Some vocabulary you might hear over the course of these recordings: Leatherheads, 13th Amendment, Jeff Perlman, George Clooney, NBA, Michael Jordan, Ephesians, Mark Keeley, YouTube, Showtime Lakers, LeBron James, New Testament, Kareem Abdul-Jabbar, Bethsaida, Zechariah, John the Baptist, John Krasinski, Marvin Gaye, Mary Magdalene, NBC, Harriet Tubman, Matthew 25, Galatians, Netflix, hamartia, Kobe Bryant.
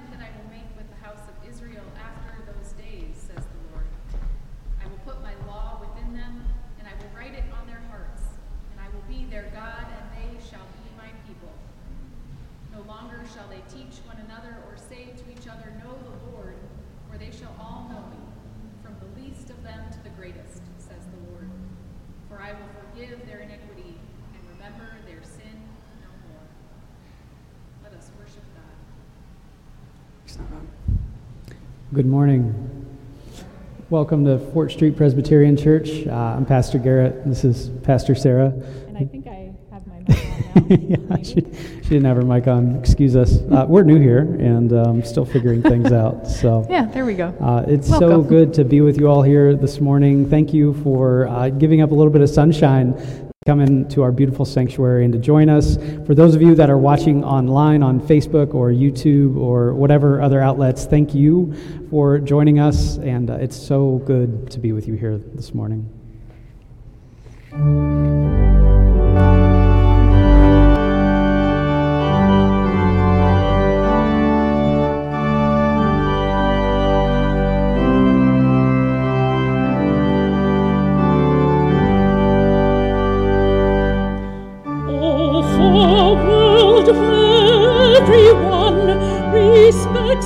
covenant that I will make with the house of Israel after those days, says the Lord. I will put my law within them, and I will write it on their hearts, and I will be their God, and they shall be my people. No longer shall they teach one another or say to each other, know the Lord, for they shall all know me, from the least of them to the greatest, says the Lord. For I will forgive their iniquity and remember their sin no more. Let us worship God. Good morning. Welcome to Fort Street Presbyterian Church. I'm Pastor Garrett. This is Pastor Sarah. And I think I have my mic on now. Yeah, she didn't have her mic on. Excuse us. We're new here and still figuring things out. So yeah, there we go. It's welcome. So good to be with you all here this morning. Thank you for giving up a little bit of sunshine to come into our beautiful sanctuary and to join us. For those of you that are watching online on Facebook or YouTube or whatever other outlets, thank you for joining us. And it's so good to be with you here this morning.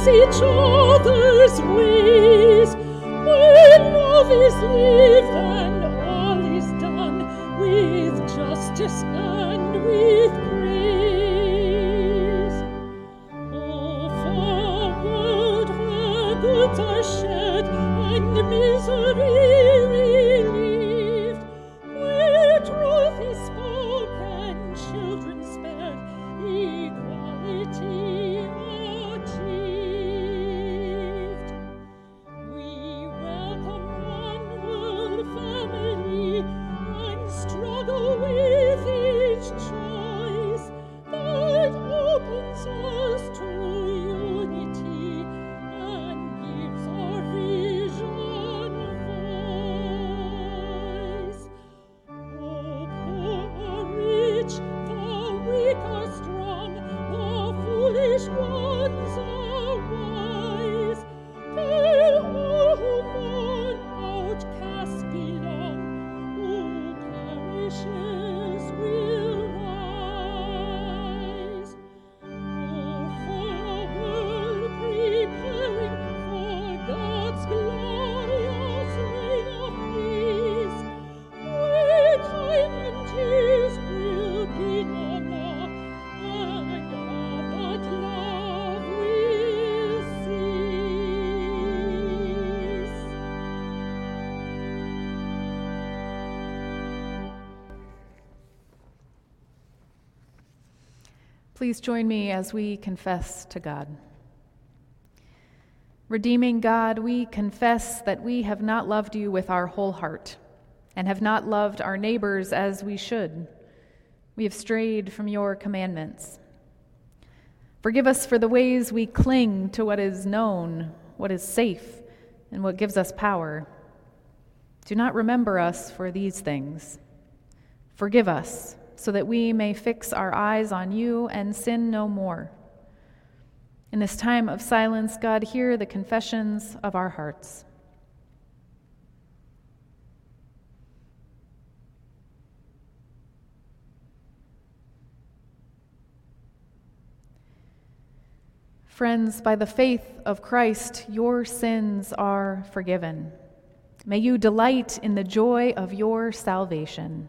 Each other's ways, when love is lived and all is done with justice and with praise. Of a world where goods are shed and misery relieved, where truth is spoken and children spared, equality. Please join me as we confess to God. Redeeming God, we confess that we have not loved you with our whole heart and have not loved our neighbors as we should. We have strayed from your commandments. Forgive us for the ways we cling to what is known, what is safe, and what gives us power. Do not remember us for these things. Forgive us, so that we may fix our eyes on you and sin no more. In this time of silence, God, hear the confessions of our hearts. Friends, by the faith of Christ, your sins are forgiven. May you delight in the joy of your salvation.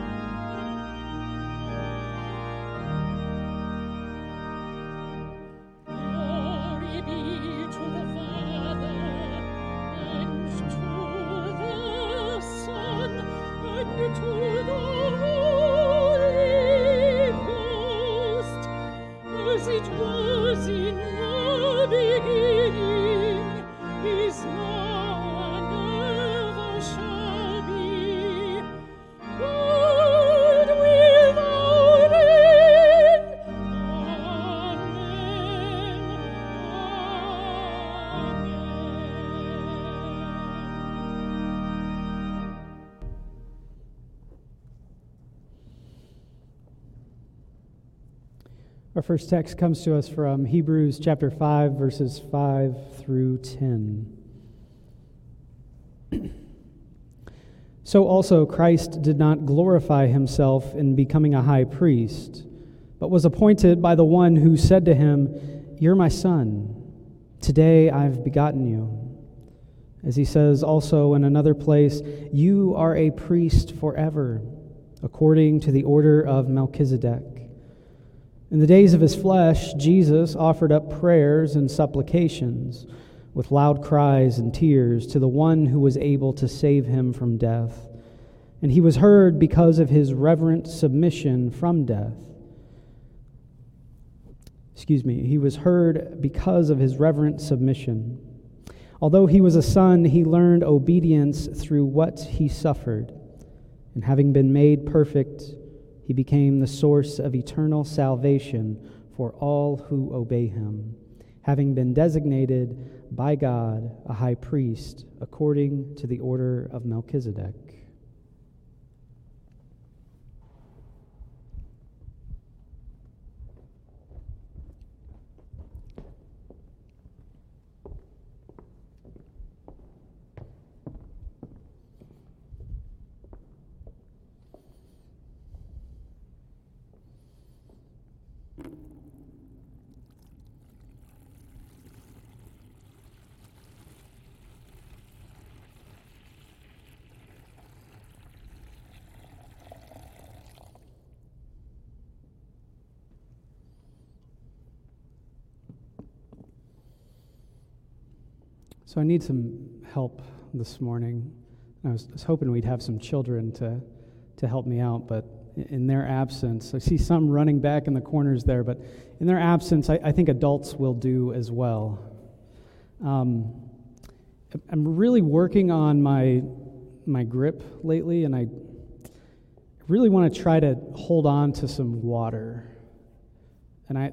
Woo! Our first text comes to us from Hebrews chapter 5, verses 5 through 10. So also Christ did not glorify himself in becoming a high priest, but was appointed by the one who said to him, "You're my son, today I've begotten you." As he says also in another place, "You are a priest forever, according to the order of Melchizedek." In the days of his flesh, Jesus offered up prayers and supplications with loud cries and tears to the one who was able to save him from death. And he was heard because of his reverent submission from death. He was heard because of his reverent submission. Although he was a son, he learned obedience through what he suffered. And having been made perfect, he became the source of eternal salvation for all who obey him, having been designated by God a high priest according to the order of Melchizedek. So I need some help this morning. I was hoping we'd have some children to help me out, but in their absence, I see some running back in the corners there, but in their absence, I think adults will do as well. I'm really working on my grip lately, and I really want to try to hold on to some water. And I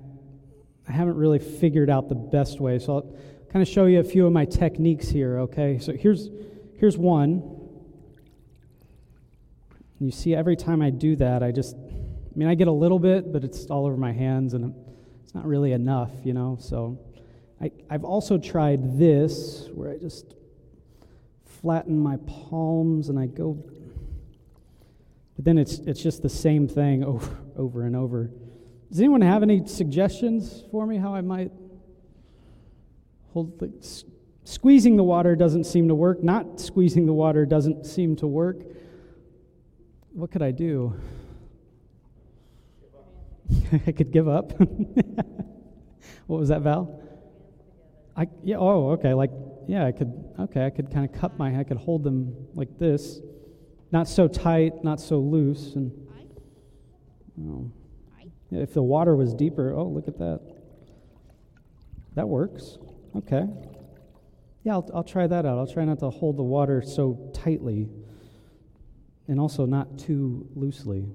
haven't really figured out the best way, so I'll kind of show you a few of my techniques here, okay? So here's one. You see, every time I do that, I get a little bit, but it's all over my hands, and it's not really enough, you know? So I've also tried this, where I just flatten my palms, and I go, but then it's just the same thing over and over. Does anyone have any suggestions for me how I might hold the... Squeezing the water doesn't seem to work. Not squeezing the water doesn't seem to work. What could I do? I could give up. What was that, Val? I could kind of cut I could hold them like this. Not so tight, not so loose. And if the water was deeper, look at that. That works. Okay. Yeah, I'll try that out. I'll try not to hold the water so tightly and also not too loosely.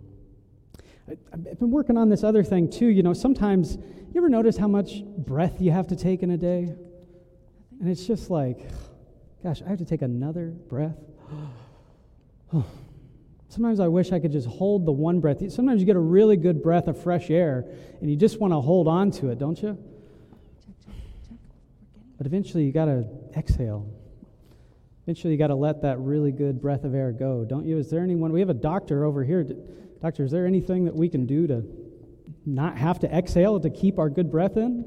I've been working on this other thing too. You know, sometimes, you ever notice how much breath you have to take in a day? And it's just like, gosh, I have to take another breath. Sometimes I wish I could just hold the one breath. Sometimes you get a really good breath of fresh air and you just want to hold on to it, don't you? But eventually you got to exhale. Eventually you got to let that really good breath of air go, don't you? Is there anyone? We have a doctor over here. Doctor, is there anything that we can do to not have to exhale, to keep our good breath in?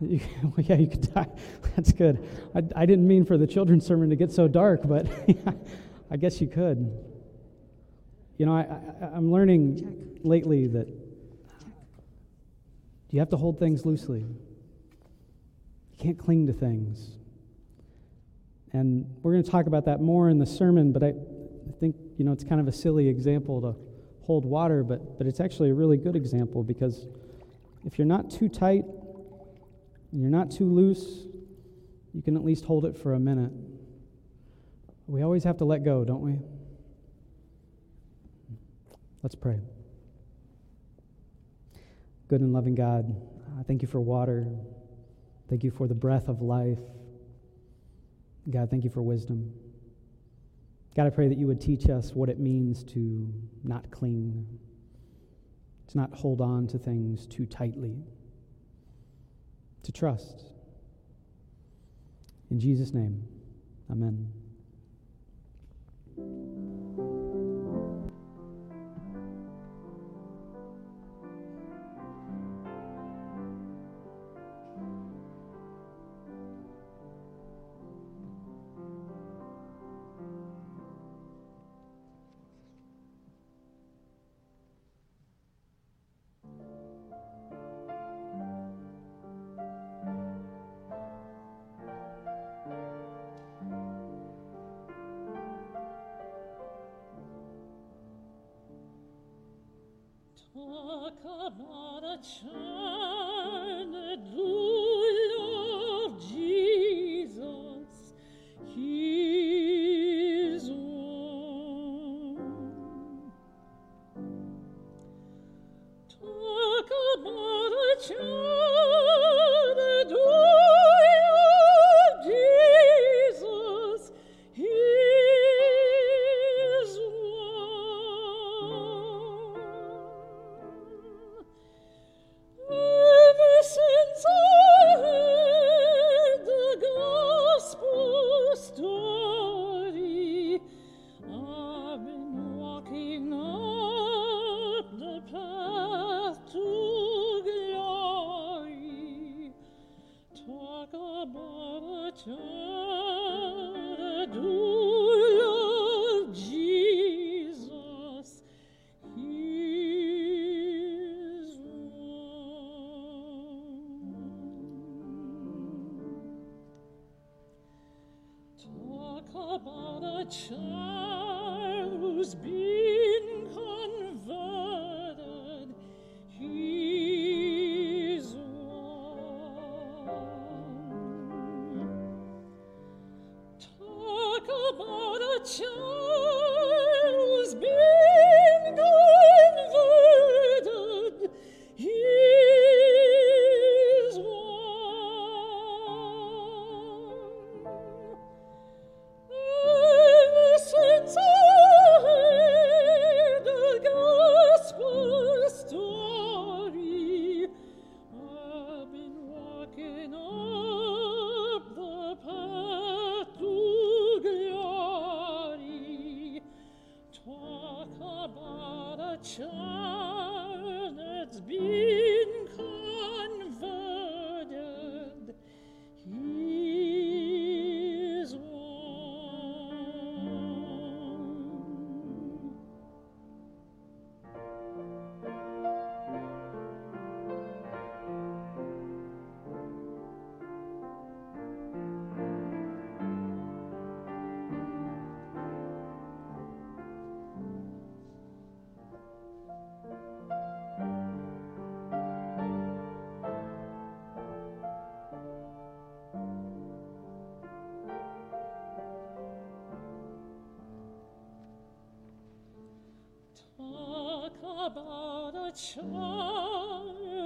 Die. Yeah, you could die. That's good. I didn't mean for the children's sermon to get so dark, but I guess you could. You know, I'm learning lately that you have to hold things loosely. Can't cling to things. And we're going to talk about that more in the sermon, but I think, you know, it's kind of a silly example to hold water, but it's actually a really good example, because if you're not too tight and you're not too loose, you can at least hold it for a minute. We always have to let go, don't we? Let's pray. Good and loving God, I thank you for water. Thank you for the breath of life. God, thank you for wisdom. God, I pray that you would teach us what it means to not cling, to not hold on to things too tightly, to trust. In Jesus' name, amen. About a child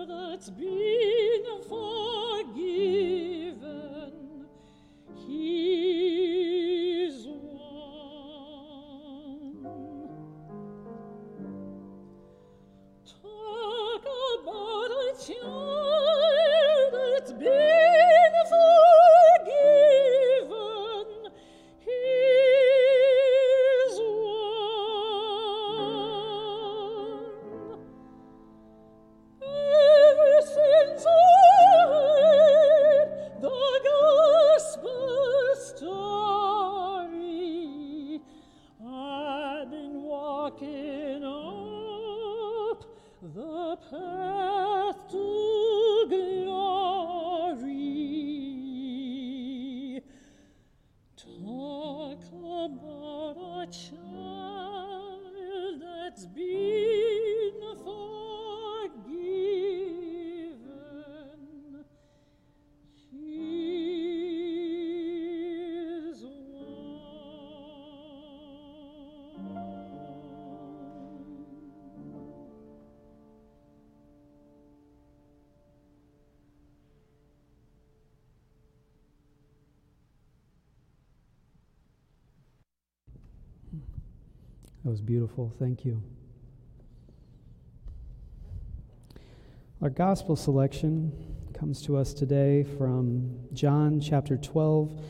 that's been forgiven, he's one. Talk about a child that's been forgiven, That was beautiful. Thank you. Our gospel selection comes to us today from John chapter 12,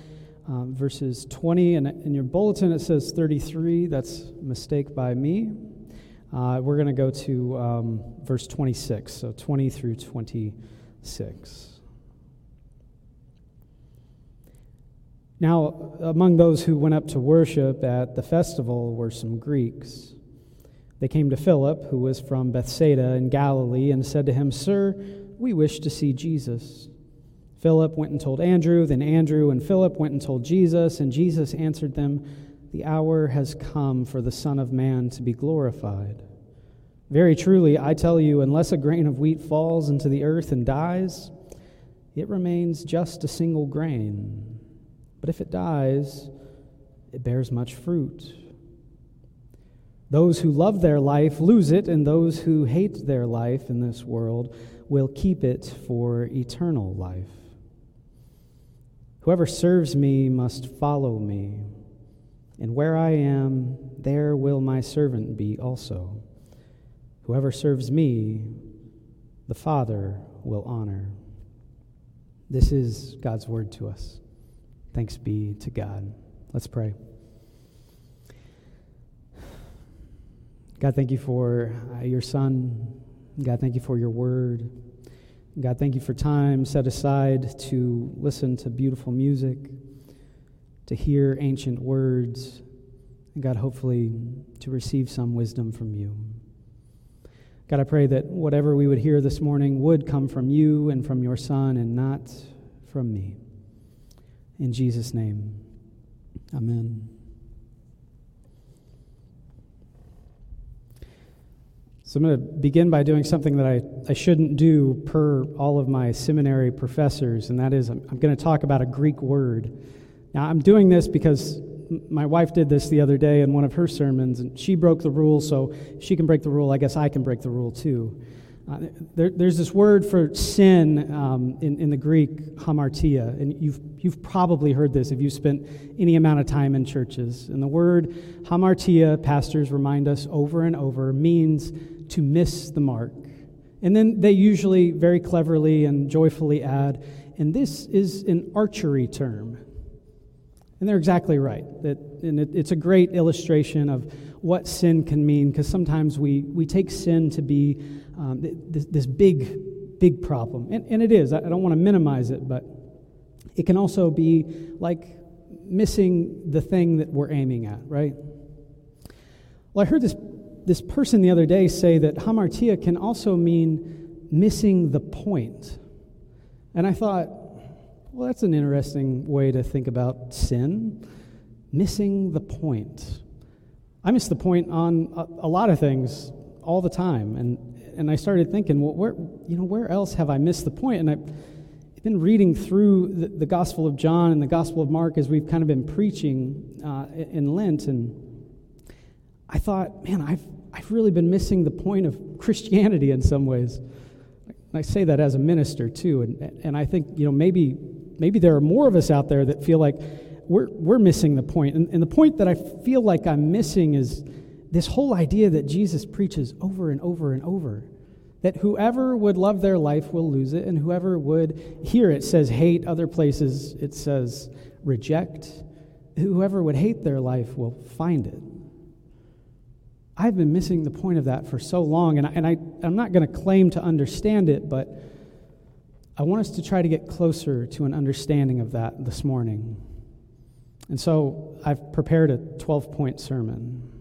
verses 20. And in your bulletin, it says 33. That's a mistake by me. We're going to go to verse 26, so 20 through 26. Now, among those who went up to worship at the festival were some Greeks. They came to Philip, who was from Bethsaida in Galilee, and said to him, "Sir, we wish to see Jesus." Philip went and told Andrew, then Andrew and Philip went and told Jesus, and Jesus answered them, "The hour has come for the Son of Man to be glorified. Very truly, I tell you, unless a grain of wheat falls into the earth and dies, it remains just a single grain. But if it dies, it bears much fruit. Those who love their life lose it, and those who hate their life in this world will keep it for eternal life. Whoever serves me must follow me, and where I am, there will my servant be also. Whoever serves me, the Father will honor." This is God's word to us. Thanks be to God. Let's pray. God, thank you for your Son. God, thank you for your word. God, thank you for time set aside to listen to beautiful music, to hear ancient words, and God, hopefully to receive some wisdom from you. God, I pray that whatever we would hear this morning would come from you and from your Son and not from me. In Jesus' name, amen. So I'm going to begin by doing something that I shouldn't do per all of my seminary professors, and that is I'm going to talk about a Greek word. Now, I'm doing this because my wife did this the other day in one of her sermons, and she broke the rule, so if she can break the rule, I guess I can break the rule too. There's this word for sin in the Greek, hamartia, and you've probably heard this if you've spent any amount of time in churches. And the word hamartia, pastors remind us over and over, means to miss the mark. And then they usually very cleverly and joyfully add, and this is an archery term. And they're exactly right. It's a great illustration of what sin can mean, because sometimes we take sin to be this big problem. And it is. I don't want to minimize it, but it can also be like missing the thing that we're aiming at, right? Well, I heard this person the other day say that hamartia can also mean missing the point. And I thought, well, that's an interesting way to think about sin, missing the point. I miss the point on a lot of things all the time, and I started thinking, well, where else have I missed the point? And I've been reading through the Gospel of John and the Gospel of Mark as we've kind of been preaching in Lent, and I thought, man, I've really been missing the point of Christianity in some ways. And I say that as a minister too, and I think, you know, maybe there are more of us out there that feel like we're missing the point. And the point that I feel like I'm missing is this whole idea that Jesus preaches over and over and over, that whoever would love their life will lose it, and whoever would hear it says hate, other places it says reject. Whoever would hate their life will find it. I've been missing the point of that for so long, and I'm not going to claim to understand it, but I want us to try to get closer to an understanding of that this morning. And so I've prepared a 12-point sermon.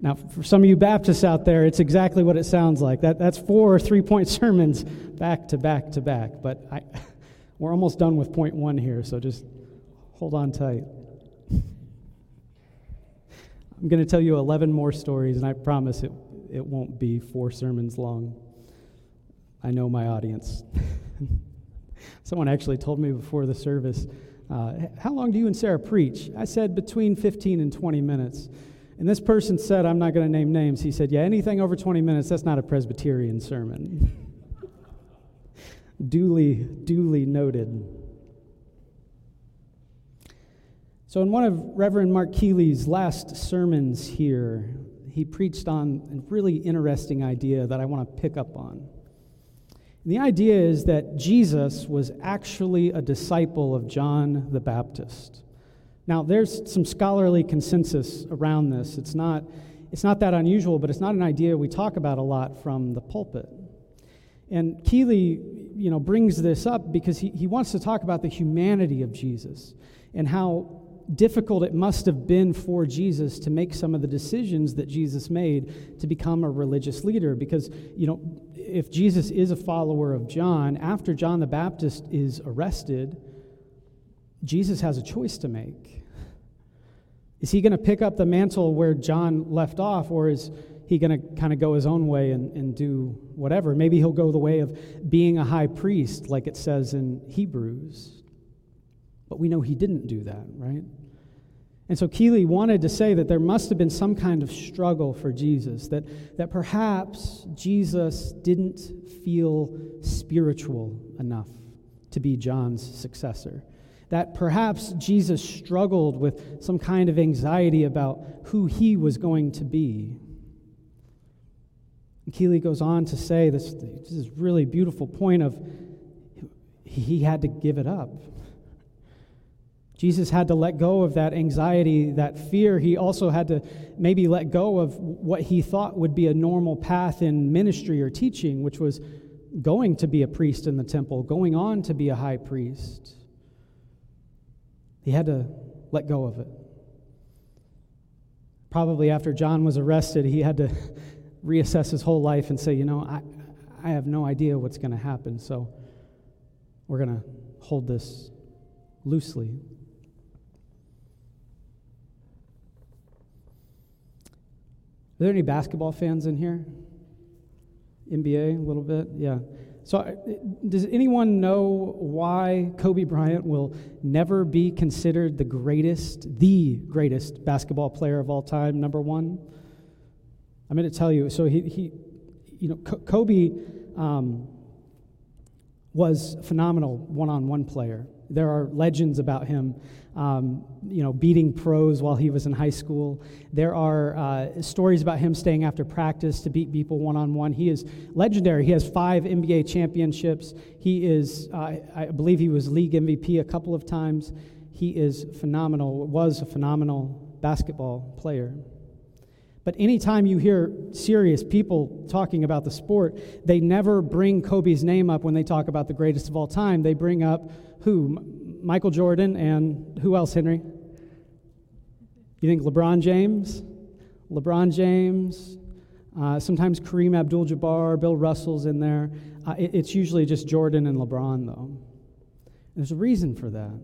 Now, for some of you Baptists out there, it's exactly what it sounds like. That's 4 3-point sermons back to back to back, but we're almost done with point one here, so just hold on tight. I'm going to tell you 11 more stories, and I promise it won't be 4 sermons long. I know my audience. Someone actually told me before the service, how long do you and Sarah preach? I said between 15 and 20 minutes. And this person said, I'm not going to name names. He said, yeah, anything over 20 minutes, that's not a Presbyterian sermon. Duly noted. So in one of Reverend Mark Keeley's last sermons here, he preached on a really interesting idea that I want to pick up on. And the idea is that Jesus was actually a disciple of John the Baptist. Now, there's some scholarly consensus around this. It's not that unusual, but it's not an idea we talk about a lot from the pulpit. And Keeley, brings this up because he wants to talk about the humanity of Jesus and how difficult it must have been for Jesus to make some of the decisions that Jesus made to become a religious leader. Because, if Jesus is a follower of John, after John the Baptist is arrested, Jesus has a choice to make. Is he going to pick up the mantle where John left off, or is he going to kind of go his own way and do whatever? Maybe he'll go the way of being a high priest, like it says in Hebrews. But we know he didn't do that, right? And so Keeley wanted to say that there must have been some kind of struggle for Jesus, that perhaps Jesus didn't feel spiritual enough to be John's successor. That perhaps Jesus struggled with some kind of anxiety about who he was going to be. And Keeley goes on to say this really beautiful point of he had to give it up. Jesus had to let go of that anxiety, that fear. He also had to maybe let go of what he thought would be a normal path in ministry or teaching, which was going to be a priest in the temple, going on to be a high priest. He had to let go of it. Probably after John was arrested, he had to reassess his whole life and say, I have no idea what's going to happen, so we're going to hold this loosely. Are there any basketball fans in here? NBA, a little bit? Yeah. So does anyone know why Kobe Bryant will never be considered the greatest basketball player of all time, number one? I'm going to tell you. So Kobe was a phenomenal one-on-one player. There are legends about him, beating pros while he was in high school. There are stories about him staying after practice to beat people one-on-one. He is legendary. He has 5 NBA championships. He is, I believe he was league MVP a couple of times. He is phenomenal, was a phenomenal basketball player. But anytime you hear serious people talking about the sport, they never bring Kobe's name up when they talk about the greatest of all time. They bring up who? Michael Jordan and who else, Henry? You think LeBron James? Sometimes Kareem Abdul-Jabbar, Bill Russell's in there. It's usually just Jordan and LeBron, though. And there's a reason for that.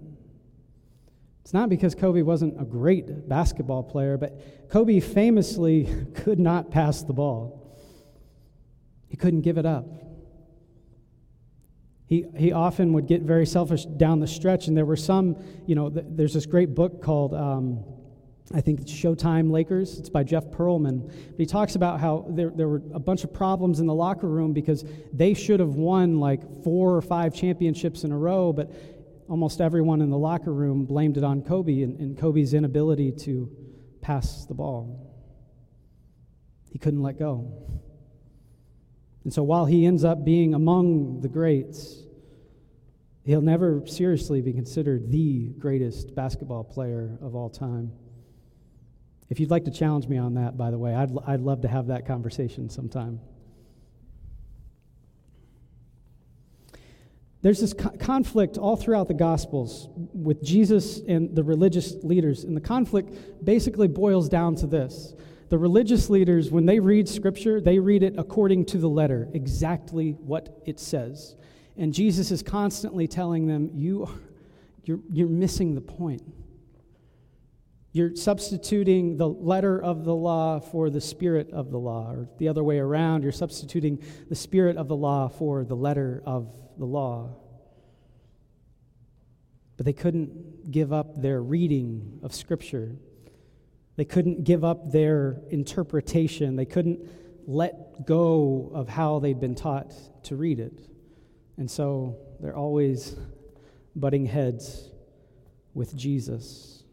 It's not because Kobe wasn't a great basketball player, but Kobe famously could not pass the ball. He couldn't give it up. He often would get very selfish down the stretch, and there were some, there's this great book called, I think it's Showtime Lakers. It's by Jeff Perlman. But he talks about how there were a bunch of problems in the locker room because they should have won like 4 or 5 championships in a row, but almost everyone in the locker room blamed it on Kobe and Kobe's inability to pass the ball. He couldn't let go. And so while he ends up being among the greats, he'll never seriously be considered the greatest basketball player of all time. If you'd like to challenge me on that, by the way, I'd love to have that conversation sometime. There's this conflict all throughout the Gospels with Jesus and the religious leaders, and the conflict basically boils down to this. The religious leaders, when they read Scripture, they read it according to the letter, exactly what it says. And Jesus is constantly telling them, you're missing the point. You're substituting the letter of the law for the spirit of the law, or the other way around, you're substituting the spirit of the law for the letter of the law. But they couldn't give up their reading of Scripture. They couldn't give up their interpretation. They couldn't let go of how they'd been taught to read it. And so they're always butting heads with Jesus.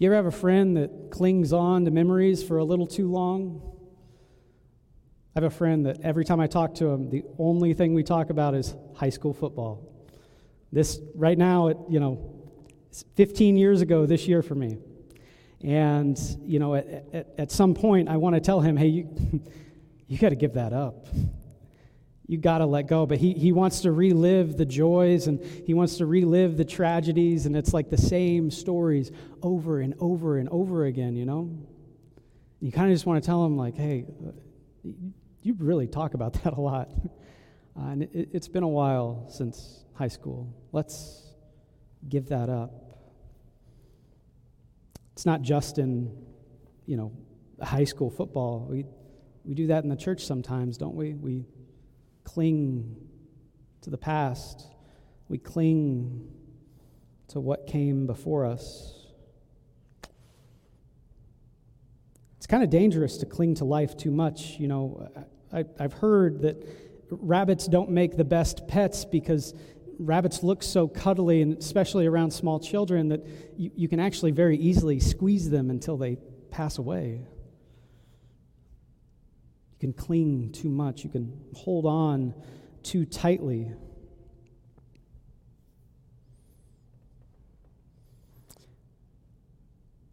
You ever have a friend that clings on to memories for a little too long? I have a friend that every time I talk to him, the only thing we talk about is high school football. This, right now, it's 15 years ago this year for me. And, at some point, I want to tell him, hey, you got to give that up. You got to let go. But he wants to relive the joys, and he wants to relive the tragedies, and it's like the same stories over and over and over again, You kind of just want to tell him, like, hey, you really talk about that a lot. And it's been a while since high school. Let's give that up. It's not just in, high school football. We do that in the church sometimes, don't we? We cling to the past. We cling to what came before us. It's kind of dangerous to cling to life too much. I've heard that rabbits don't make the best pets because rabbits look so cuddly, and especially around small children, that you can actually very easily squeeze them until they pass away. You can cling too much. You can hold on too tightly.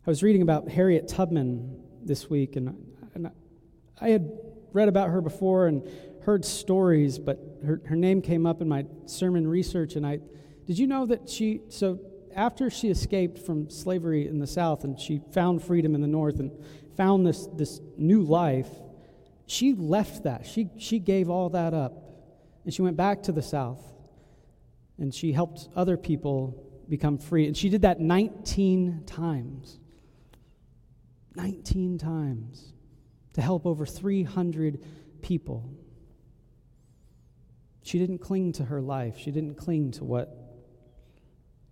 I was reading about Harriet Tubman this week, and I had read about her before and heard stories, but her name came up in my sermon research, and did you know that after she escaped from slavery in the South and she found freedom in the North and found this new life, she left that. She gave all that up, and she went back to the South, and she helped other people become free, and she did that 19 times. 19 times to help over 300 people. She didn't cling to her life. She didn't cling to what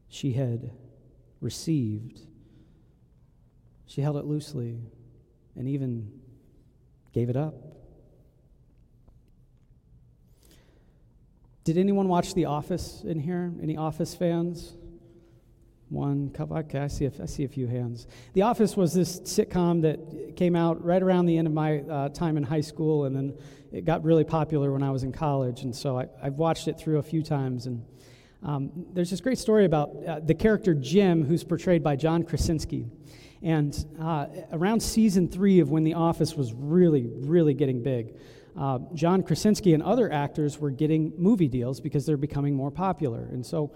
she had received. She held it loosely and even gave it up. Did anyone watch The Office in here? Any Office fans? One couple. Okay, I see a few hands. The Office was this sitcom that came out right around the end of my time in high school, and then it got really popular when I was in college, and so I've watched it through a few times. And there's this great story about the character Jim, who's portrayed by John Krasinski. And around season 3 of when The Office was really, really getting big, John Krasinski and other actors were getting movie deals because they're becoming more popular. And so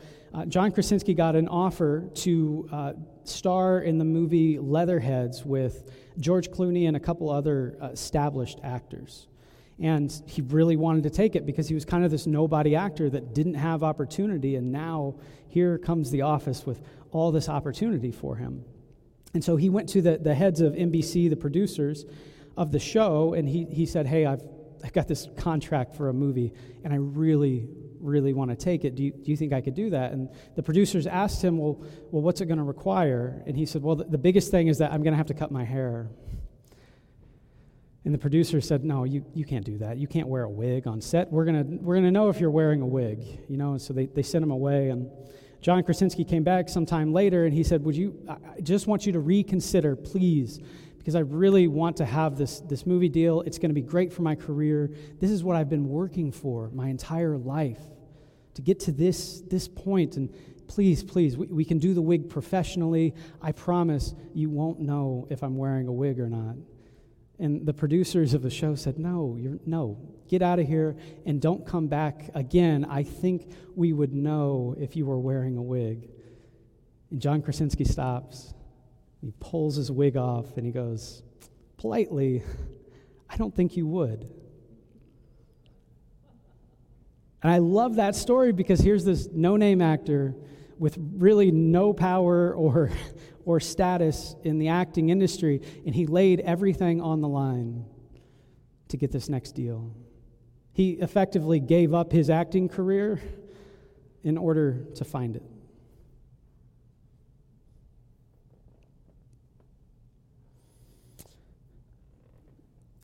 John Krasinski got an offer to star in the movie Leatherheads with George Clooney and a couple other established actors. And he really wanted to take it because he was kind of this nobody actor that didn't have opportunity, and now here comes The Office with all this opportunity for him. And so he went to the heads of NBC, the producers of the show, and he said, hey, I've got this contract for a movie, and I really, really want to take it. Do you think I could do that? And the producers asked him, well, what's it going to require? And he said, well, the biggest thing is that I'm going to have to cut my hair. And the producer said, no, you can't do that. You can't wear a wig on set. We're gonna know if you're wearing a wig, And so they sent him away. And John Krasinski came back sometime later, and he said, I just want you to reconsider, please, because I really want to have this movie deal. It's going to be great for my career. This is what I've been working for my entire life, to get to this point. And please, we can do the wig professionally. I promise you won't know if I'm wearing a wig or not. And the producers of the show said, no, get out of here and don't come back again. I think we would know if you were wearing a wig. And John Krasinski stops. He pulls his wig off, and he goes, politely, I don't think you would. And I love that story because here's this no-name actor with really no power or status in the acting industry, and he laid everything on the line to get this next deal. He effectively gave up his acting career in order to find it.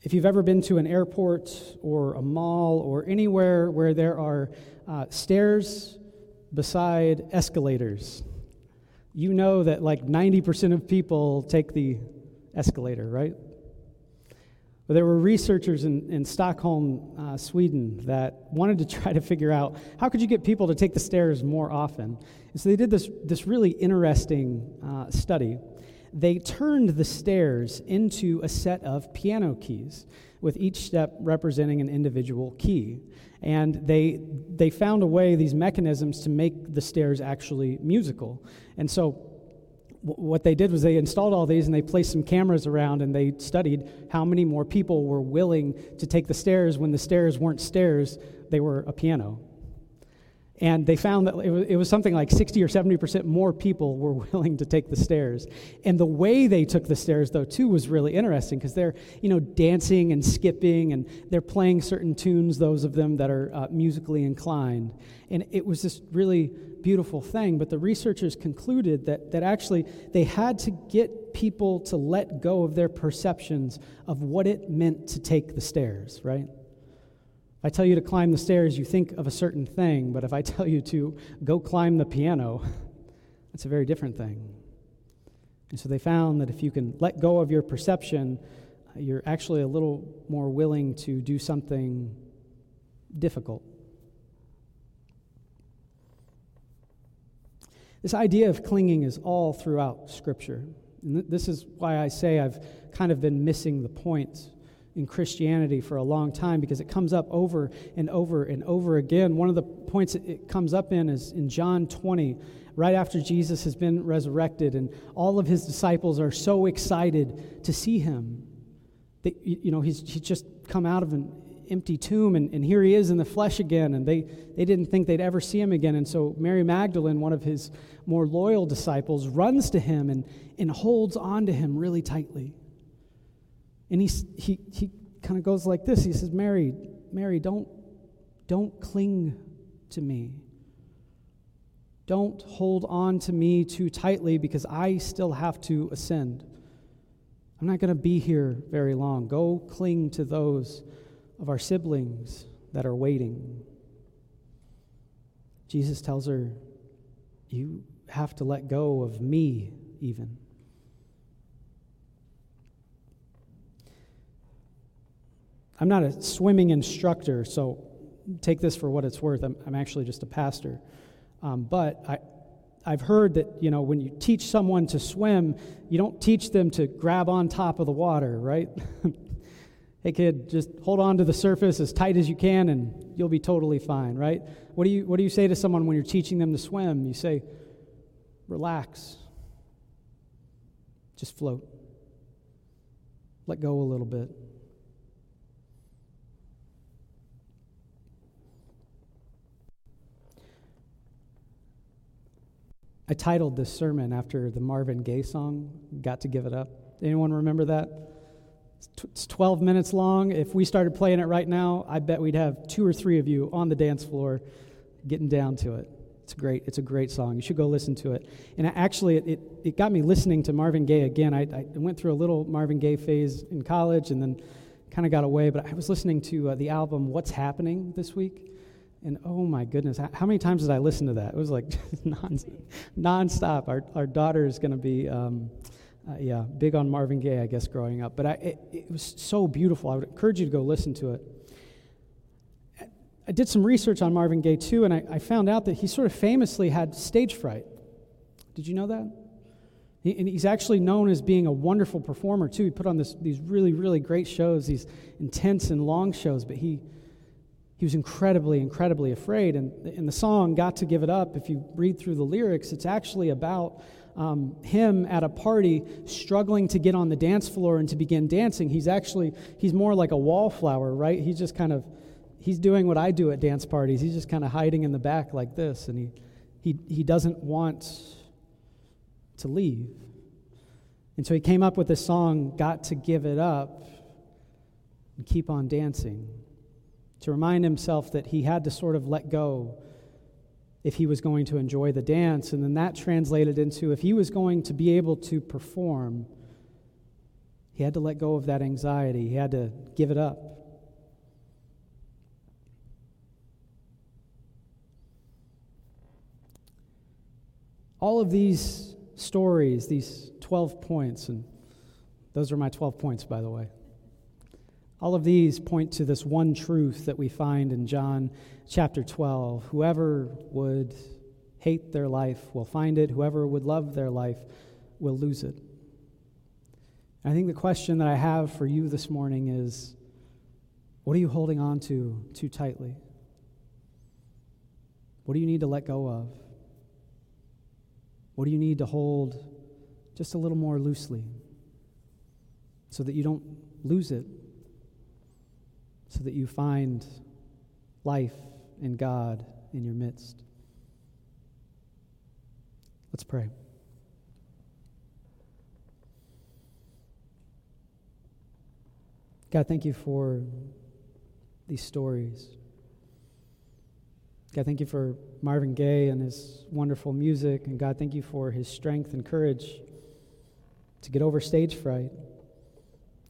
If you've ever been to an airport or a mall or anywhere where there are stairs beside escalators, you know that like 90% of people take the escalator, right? But there were researchers in Stockholm, Sweden, that wanted to try to figure out how could you get people to take the stairs more often. And so they did this really interesting study. They turned the stairs into a set of piano keys, with each step representing an individual key. And they found a way, these mechanisms, to make the stairs actually musical. And so what they did was they installed all these and they placed some cameras around and they studied how many more people were willing to take the stairs when the stairs weren't stairs, they were a piano. And they found that it was something like 60 or 70% more people were willing to take the stairs. And the way they took the stairs, though, too, was really interesting because they're, dancing and skipping, and they're playing certain tunes, those of them that are musically inclined. And it was this really beautiful thing. But the researchers concluded that actually they had to get people to let go of their perceptions of what it meant to take the stairs, right? If I tell you to climb the stairs, you think of a certain thing, but if I tell you to go climb the piano, that's a very different thing. And so they found that if you can let go of your perception, you're actually a little more willing to do something difficult. This idea of clinging is all throughout Scripture. And this is why I say I've kind of been missing the point in Christianity for a long time, because it comes up over and over and over again. One of the points it comes up in is in John 20, right after Jesus has been resurrected, and all of his disciples are so excited to see him. They, he's just come out of an empty tomb, and here he is in the flesh again, and they didn't think they'd ever see him again. And so Mary Magdalene, one of his more loyal disciples, runs to him and holds on to him really tightly. And he kind of goes like this. He says, Mary, don't cling to me. Don't hold on to me too tightly, because I still have to ascend. I'm not going to be here very long. Go cling to those of our siblings that are waiting. Jesus tells her, you have to let go of me even. I'm not a swimming instructor, so take this for what it's worth. I'm actually just a pastor. But I've heard that, when you teach someone to swim, you don't teach them to grab on top of the water, right? Hey, kid, just hold on to the surface as tight as you can, and you'll be totally fine, right? What do you say to someone when you're teaching them to swim? You say, relax. Just float. Let go a little bit. I titled this sermon after the Marvin Gaye song, Got to Give It Up. Anyone remember that? It's 12 minutes long. If we started playing it right now, I bet we'd have 2 or 3 of you on the dance floor getting down to it. It's great. It's a great song. You should go listen to it. And actually, it got me listening to Marvin Gaye again. I went through a little Marvin Gaye phase in college and then kind of got away, but I was listening to the album What's Happening this week. And oh my goodness, how many times did I listen to that? It was like nonstop. Our daughter is going to be, big on Marvin Gaye, I guess, growing up. But it was so beautiful. I would encourage you to go listen to it. I did some research on Marvin Gaye, too, and I found out that he sort of famously had stage fright. Did you know that? And he's actually known as being a wonderful performer, too. He put on these really, really great shows, these intense and long shows, but he was incredibly, incredibly afraid. And in the song, Got to Give It Up, if you read through the lyrics, it's actually about him at a party struggling to get on the dance floor and to begin dancing. He's more like a wallflower, right? He's just kind of, he's doing what I do at dance parties. He's just kind of hiding in the back like this, and he doesn't want to leave. And so he came up with this song, Got to Give It Up, and Keep on Dancing, to remind himself that he had to sort of let go if he was going to enjoy the dance. And then that translated into, if he was going to be able to perform, he had to let go of that anxiety. He had to give it up. All of these stories, these 12 points, and those are my 12 points, by the way. All of these point to this one truth that we find in John chapter 12. Whoever would hate their life will find it. Whoever would love their life will lose it. And I think the question that I have for you this morning is, what are you holding on to too tightly? What do you need to let go of? What do you need to hold just a little more loosely so that you don't lose it? So that you find life and God in your midst. Let's pray. God, thank you for these stories. God, thank you for Marvin Gaye and his wonderful music. And God, thank you for his strength and courage to get over stage fright.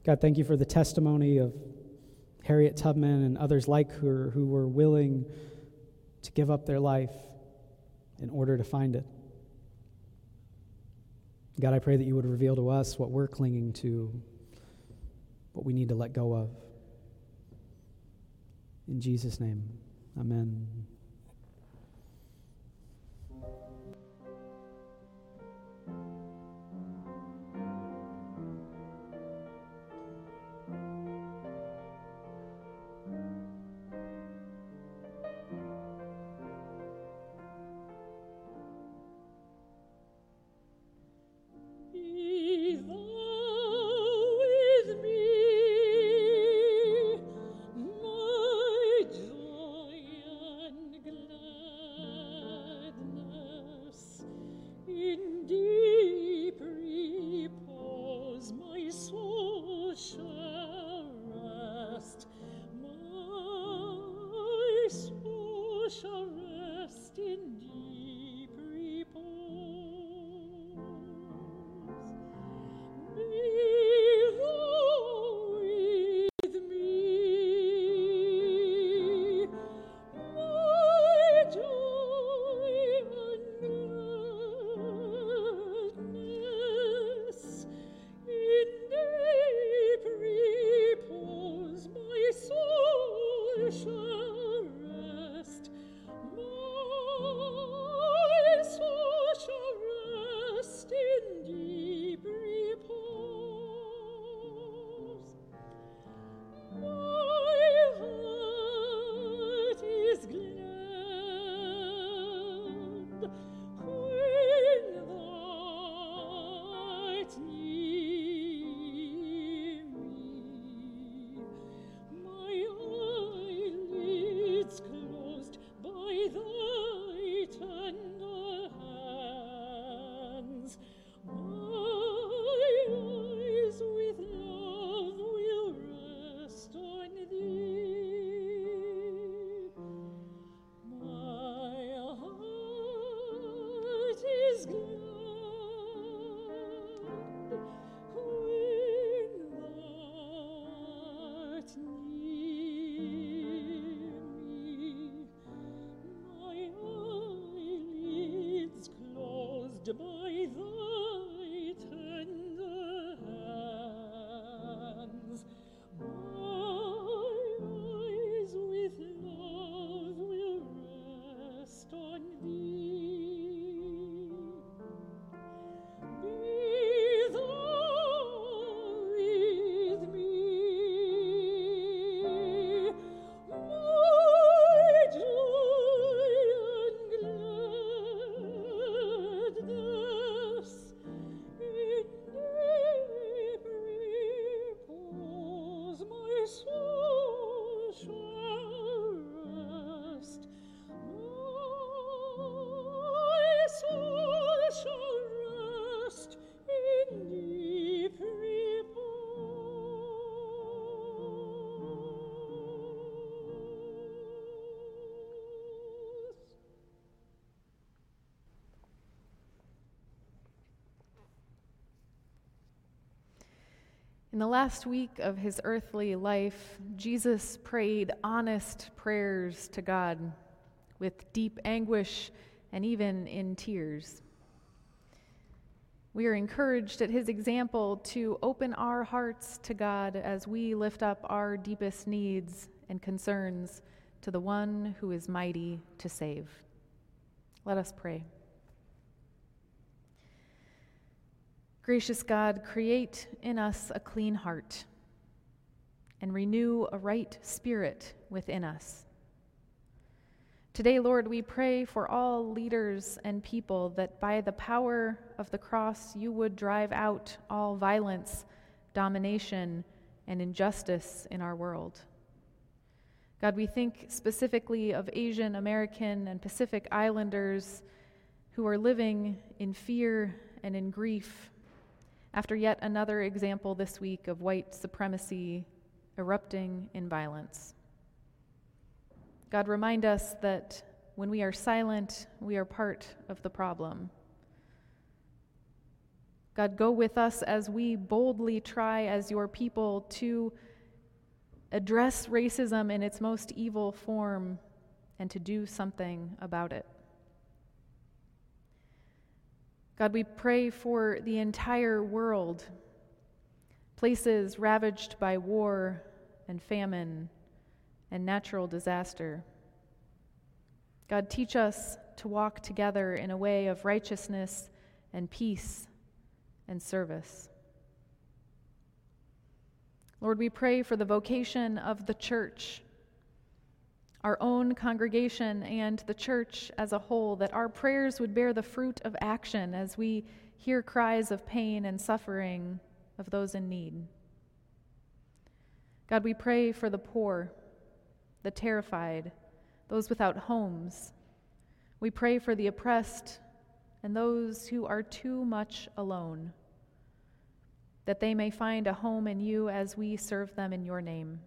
God, thank you for the testimony of Harriet Tubman and others like her who were willing to give up their life in order to find it. God, I pray that you would reveal to us what we're clinging to, what we need to let go of. In Jesus' name, amen. By thy tender hands, my eyes with love will rest on thee. Be thou with me, my joy and gladness. In the last week of his earthly life, Jesus prayed honest prayers to God with deep anguish and even in tears. We are encouraged at his example to open our hearts to God as we lift up our deepest needs and concerns to the one who is mighty to save. Let us pray. Gracious God, create in us a clean heart and renew a right spirit within us. Today, Lord, we pray for all leaders and people that by the power of the cross, you would drive out all violence, domination, and injustice in our world. God, we think specifically of Asian American and Pacific Islanders who are living in fear and in grief after yet another example this week of white supremacy erupting in violence. God, remind us that when we are silent, we are part of the problem. God, go with us as we boldly try as your people to address racism in its most evil form and to do something about it. God, we pray for the entire world, places ravaged by war and famine and natural disaster. God, teach us to walk together in a way of righteousness and peace and service. Lord, we pray for the vocation of the church, our own congregation and the church as a whole, that our prayers would bear the fruit of action as we hear cries of pain and suffering of those in need. God, we pray for the poor, the terrified, those without homes. We pray for the oppressed and those who are too much alone, that they may find a home in you as we serve them in your name.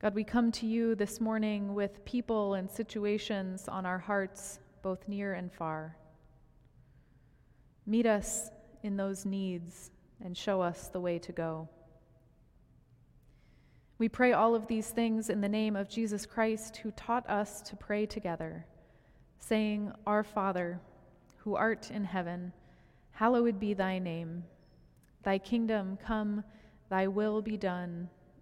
God, we come to you this morning with people and situations on our hearts, both near and far. Meet us in those needs and show us the way to go. We pray all of these things in the name of Jesus Christ, who taught us to pray together, saying, Our Father, who art in heaven, hallowed be thy name. Thy kingdom come, thy will be done,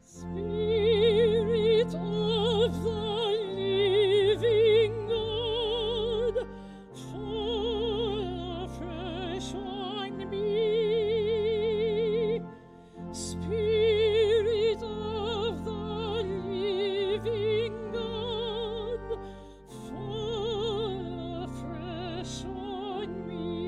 Spirit of the living God, fall afresh on me. Spirit of the living God, fall afresh on me.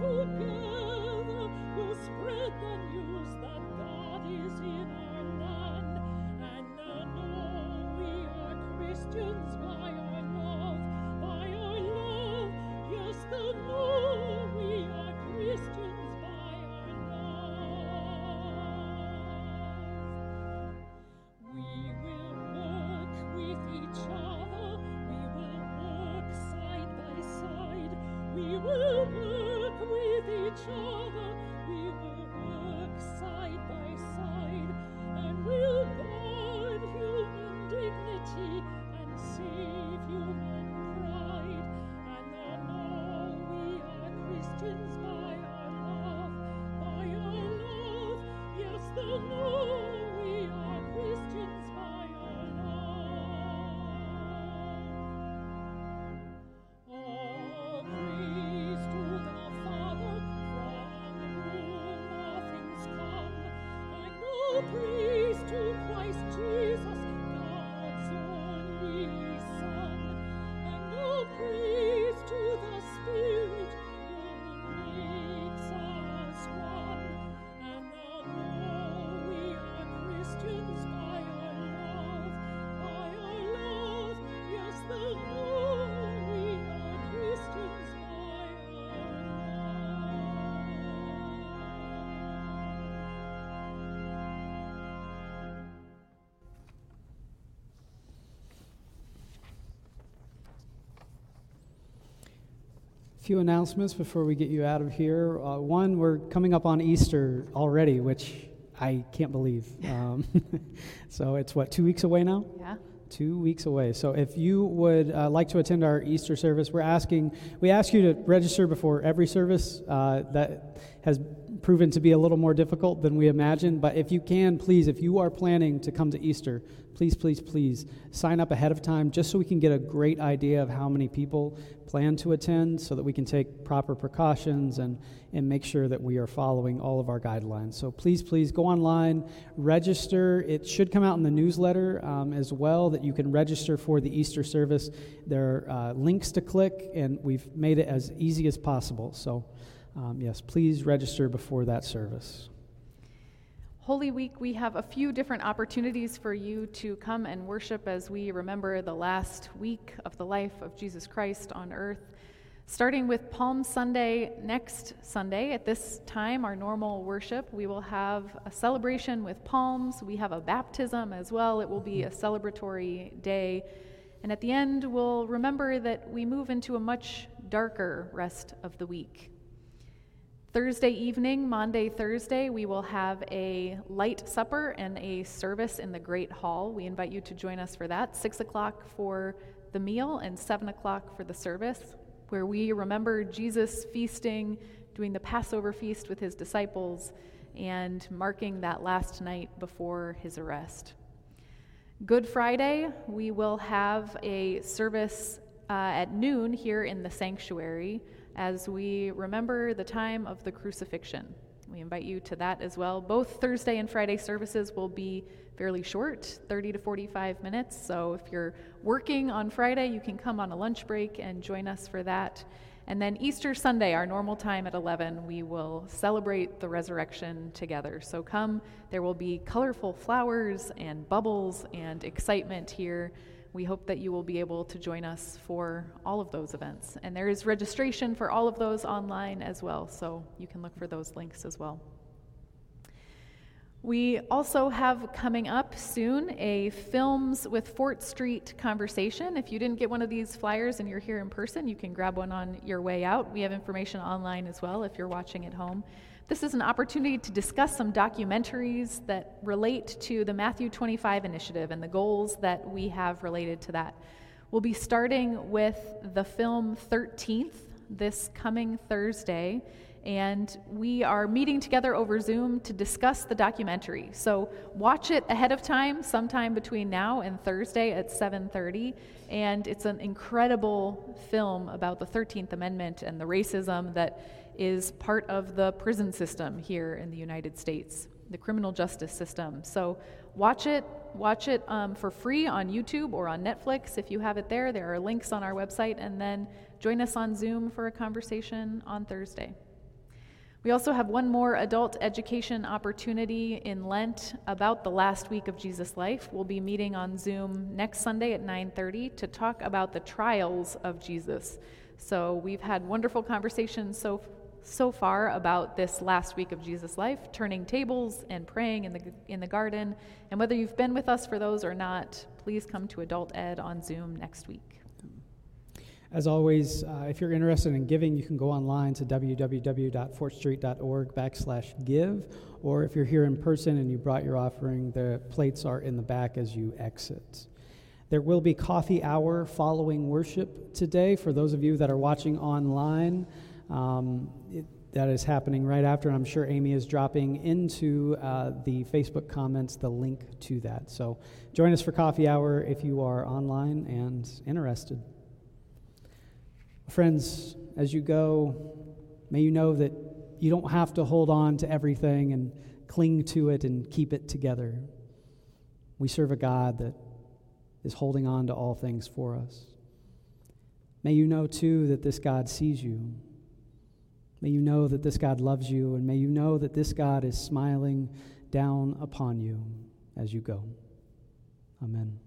Together we'll spread the news that God is in our land. And I know we are Christians by our love, by our love. Yes, I know we are Christians by our love. We will walk with each other. We will walk side by side. We will walk with each other, we will work side by side, and we'll guard human dignity and save human pride. And I know we are Christians by our love, by our love. Yes, I know we are Christians by our love. Oh, praise to the praise to Christ Jesus, God's only Son, and all praise to the Spirit who makes us one. And I know we are Christians by our love, by our love. Yes, I know we are Christians by our love. Few announcements before we get you out of here. One, we're coming up on Easter already, which I can't believe. So it's, 2 weeks away now? Yeah. 2 weeks away. So if you would like to attend our Easter service, we ask you to register before every service. That has proven to be a little more difficult than we imagined, but if you can, please, if you are planning to come to Easter, please sign up ahead of time just so we can get a great idea of how many people plan to attend so that we can take proper precautions and make sure that we are following all of our guidelines. So please go online, register. It should come out in the newsletter as well that you can register for the Easter service. There are links to click, and we've made it as easy as possible. So yes, please register before that service. Holy Week, we have a few different opportunities for you to come and worship as we remember the last week of the life of Jesus Christ on earth, starting with Palm Sunday next Sunday. At this time, our normal worship, we will have a celebration with palms. We have a baptism as well. It will be a celebratory day. And at the end, we'll remember that we move into a much darker rest of the week. Thursday evening, Maundy Thursday, we will have a light supper and a service in the Great Hall. We invite you to join us for that. 6 o'clock for the meal and 7 o'clock for the service, where we remember Jesus feasting, doing the Passover feast with his disciples, and marking that last night before his arrest. Good Friday, we will have a service at noon here in the sanctuary, as we remember the time of the crucifixion. We invite you to that as well. Both Thursday and Friday services will be fairly short, 30 to 45 minutes. So if you're working on Friday, you can come on a lunch break and join us for that. And then Easter Sunday, our normal time at 11, we will celebrate the resurrection together. So come, there will be colorful flowers and bubbles and excitement here. We hope that you will be able to join us for all of those events. And there is registration for all of those online as well, so you can look for those links as well. We also have coming up soon a Films with Fort Street conversation. If you didn't get one of these flyers and you're here in person, you can grab one on your way out. We have information online as well if you're watching at home. This is an opportunity to discuss some documentaries that relate to the Matthew 25 initiative and the goals that we have related to that. We'll be starting with the film 13th this coming Thursday, and we are meeting together over Zoom to discuss the documentary. So watch it ahead of time, sometime between now and Thursday at 7:30, and it's an incredible film about the 13th Amendment and the racism that is part of the prison system here in the United States, the criminal justice system. So watch it for free on YouTube or on Netflix if you have it there. There are links on our website, and then join us on Zoom for a conversation on Thursday. We also have one more adult education opportunity in Lent about the last week of Jesus' life. We'll be meeting on Zoom next Sunday at 9:30 to talk about the trials of Jesus. So we've had wonderful conversations so far about this last week of Jesus' life, turning tables and praying in the garden. And whether you've been with us for those or not, please come to Adult Ed on Zoom next week. As always, if you're interested in giving, you can go online to www.fortstreet.org/give, or if you're here in person and you brought your offering, the plates are in the back as you exit. There will be coffee hour following worship today for those of you that are watching online. That is happening right after, and I'm sure Amy is dropping into the Facebook comments the link to that. So join us for coffee hour if you are online and interested. Friends, as you go, may you know that you don't have to hold on to everything and cling to it and keep it together. We serve a God that is holding on to all things for us. May you know, too, that this God sees you. May you know that this God loves you, and may you know that this God is smiling down upon you as you go. Amen.